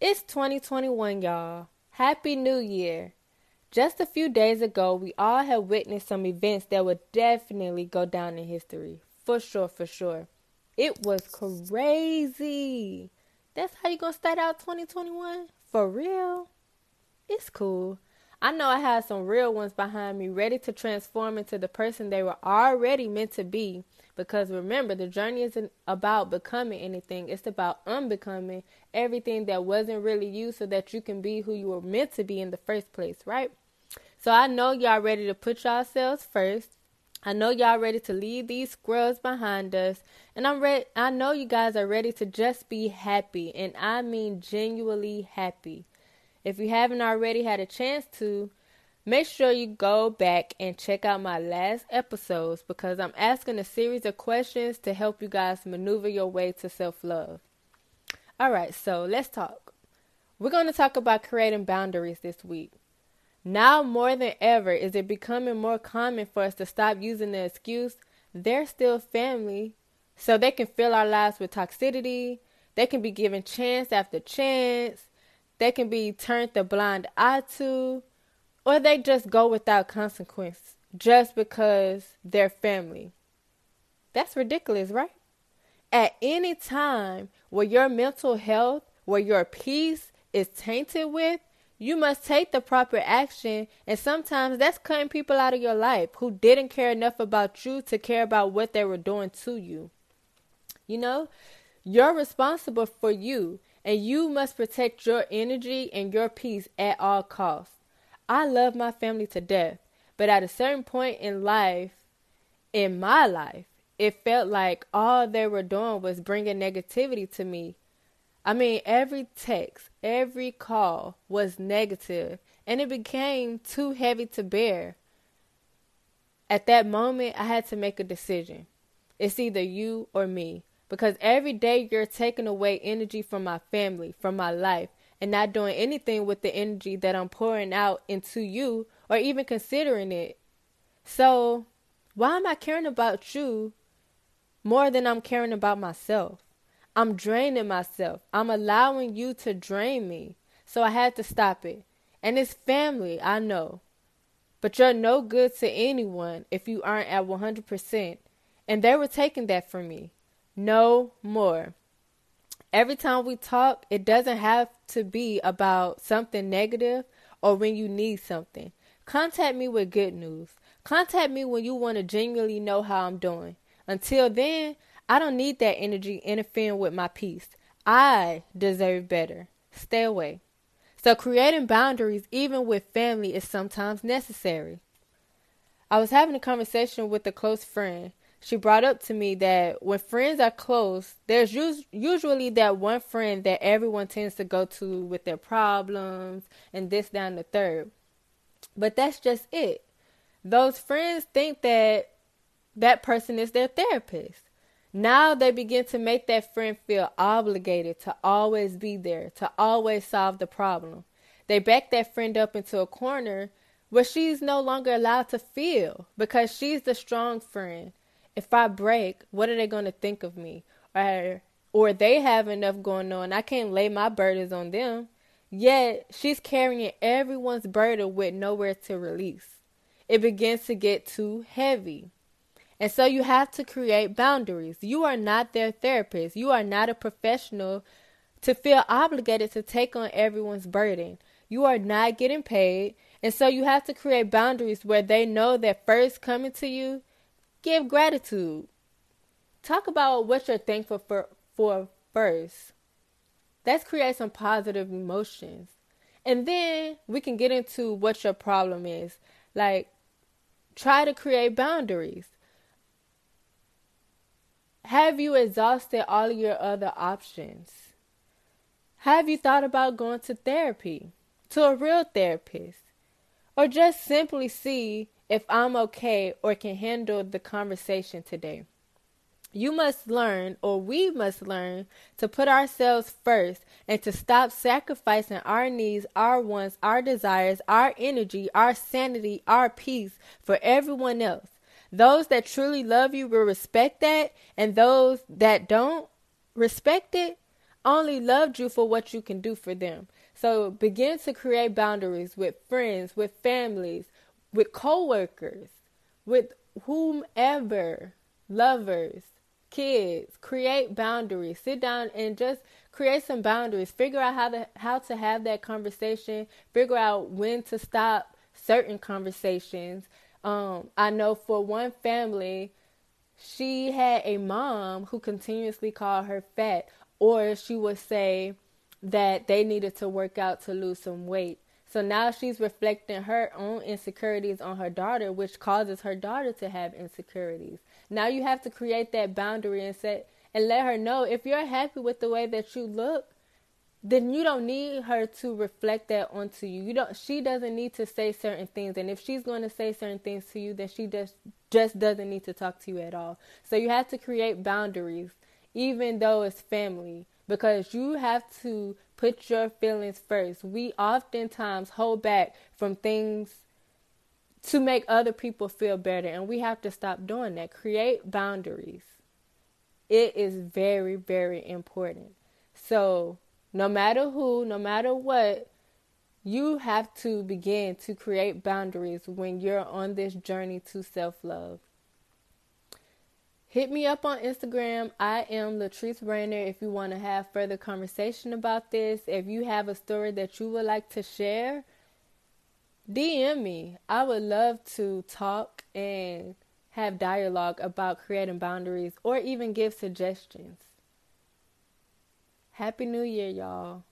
It's 2021, y'all. Happy New Year. Just a few days ago, we all have witnessed some events that would definitely go down in history. For sure, for sure. It was crazy. That's how you gonna start out 2021? For real? It's cool. I know I had some real ones behind me ready to transform into the person they were already meant to be. Because remember, the journey isn't about becoming anything. It's about unbecoming everything that wasn't really you so that you can be who you were meant to be in the first place, right? So I know y'all ready to put yourselves first. I know y'all ready to leave these scrubs behind us. And I know you guys are ready to just be happy. And I mean genuinely happy. If you haven't already had a chance to, make sure you go back and check out my last episodes because I'm asking a series of questions to help you guys maneuver your way to self-love. All right, so let's talk. We're going to talk about creating boundaries this week. Now more than ever, is it becoming more common for us to stop using the excuse, they're still family, so they can fill our lives with toxicity, they can be given chance after chance, they can be turned the blind eye to, or they just go without consequence just because they're family. That's ridiculous, right? At any time where your mental health, where your peace is tainted with, you must take the proper action. And sometimes that's cutting people out of your life who didn't care enough about you to care about what they were doing to you. You know, you're responsible for you and you must protect your energy and your peace at all costs. I love my family to death, but at a certain point in life, in my life, it felt like all they were doing was bringing negativity to me. I mean, every text, every call was negative, and it became too heavy to bear. At that moment, I had to make a decision. It's either you or me, because every day you're taking away energy from my family, from my life, and not doing anything with the energy that I'm pouring out into you or even considering it. So why am I caring about you more than I'm caring about myself? I'm draining myself. I'm allowing you to drain me. So I had to stop it. And it's family, I know. But you're no good to anyone if you aren't at 100%. And they were taking that from me. No more. Every time we talk, it doesn't have to be about something negative or when you need something. Contact me with good news. Contact me when you want to genuinely know how I'm doing. Until then, I don't need that energy interfering with my peace. I deserve better. Stay away. So creating boundaries, even with family, is sometimes necessary. I was having a conversation with a close friend. She brought up to me that when friends are close, there's usually that one friend that everyone tends to go to with their problems and this, that, and the third. But that's just it. Those friends think that that person is their therapist. Now they begin to make that friend feel obligated to always be there, to always solve the problem. They back that friend up into a corner where she's no longer allowed to feel because she's the strong friend. If I break, what are they going to think of me? Or they have enough going on. I can't lay my burdens on them. Yet, she's carrying everyone's burden with nowhere to release. It begins to get too heavy. And so you have to create boundaries. You are not their therapist. You are not a professional to feel obligated to take on everyone's burden. You are not getting paid. And so you have to create boundaries where they know that first coming to you, give gratitude. Talk about what you're thankful for first. Let's create some positive emotions. And then we can get into what your problem is. Like, try to create boundaries. Have you exhausted all of your other options? Have you thought about going to therapy, to a real therapist, or just simply see if I'm okay or can handle the conversation today? You must learn, or we must learn, to put ourselves first and to stop sacrificing our needs, our wants, our desires, our energy, our sanity, our peace for everyone else. Those that truly love you will respect that, and those that don't respect it only loved you for what you can do for them. So begin to create boundaries with friends, with families, with coworkers, with whomever, lovers, kids. Create boundaries. Sit down and just create some boundaries. Figure out how to have that conversation. Figure out when to stop certain conversations. I know for one family, she had a mom who continuously called her fat, or she would say that they needed to work out to lose some weight. So now she's reflecting her own insecurities on her daughter, which causes her daughter to have insecurities. Now you have to create that boundary and set and let her know, if you're happy with the way that you look, then you don't need her to reflect that onto you. She doesn't need to say certain things. And if she's going to say certain things to you, then she just doesn't need to talk to you at all. So you have to create boundaries, even though it's family, because you have to put your feelings first. We oftentimes hold back from things to make other people feel better, and we have to stop doing that. Create boundaries. It is very, very important. So no matter who, no matter what, you have to begin to create boundaries when you're on this journey to self-love. Hit me up on Instagram. I am Latrice Brainer. If you want to have further conversation about this, if you have a story that you would like to share, DM me. I would love to talk and have dialogue about creating boundaries or even give suggestions. Happy New Year, y'all.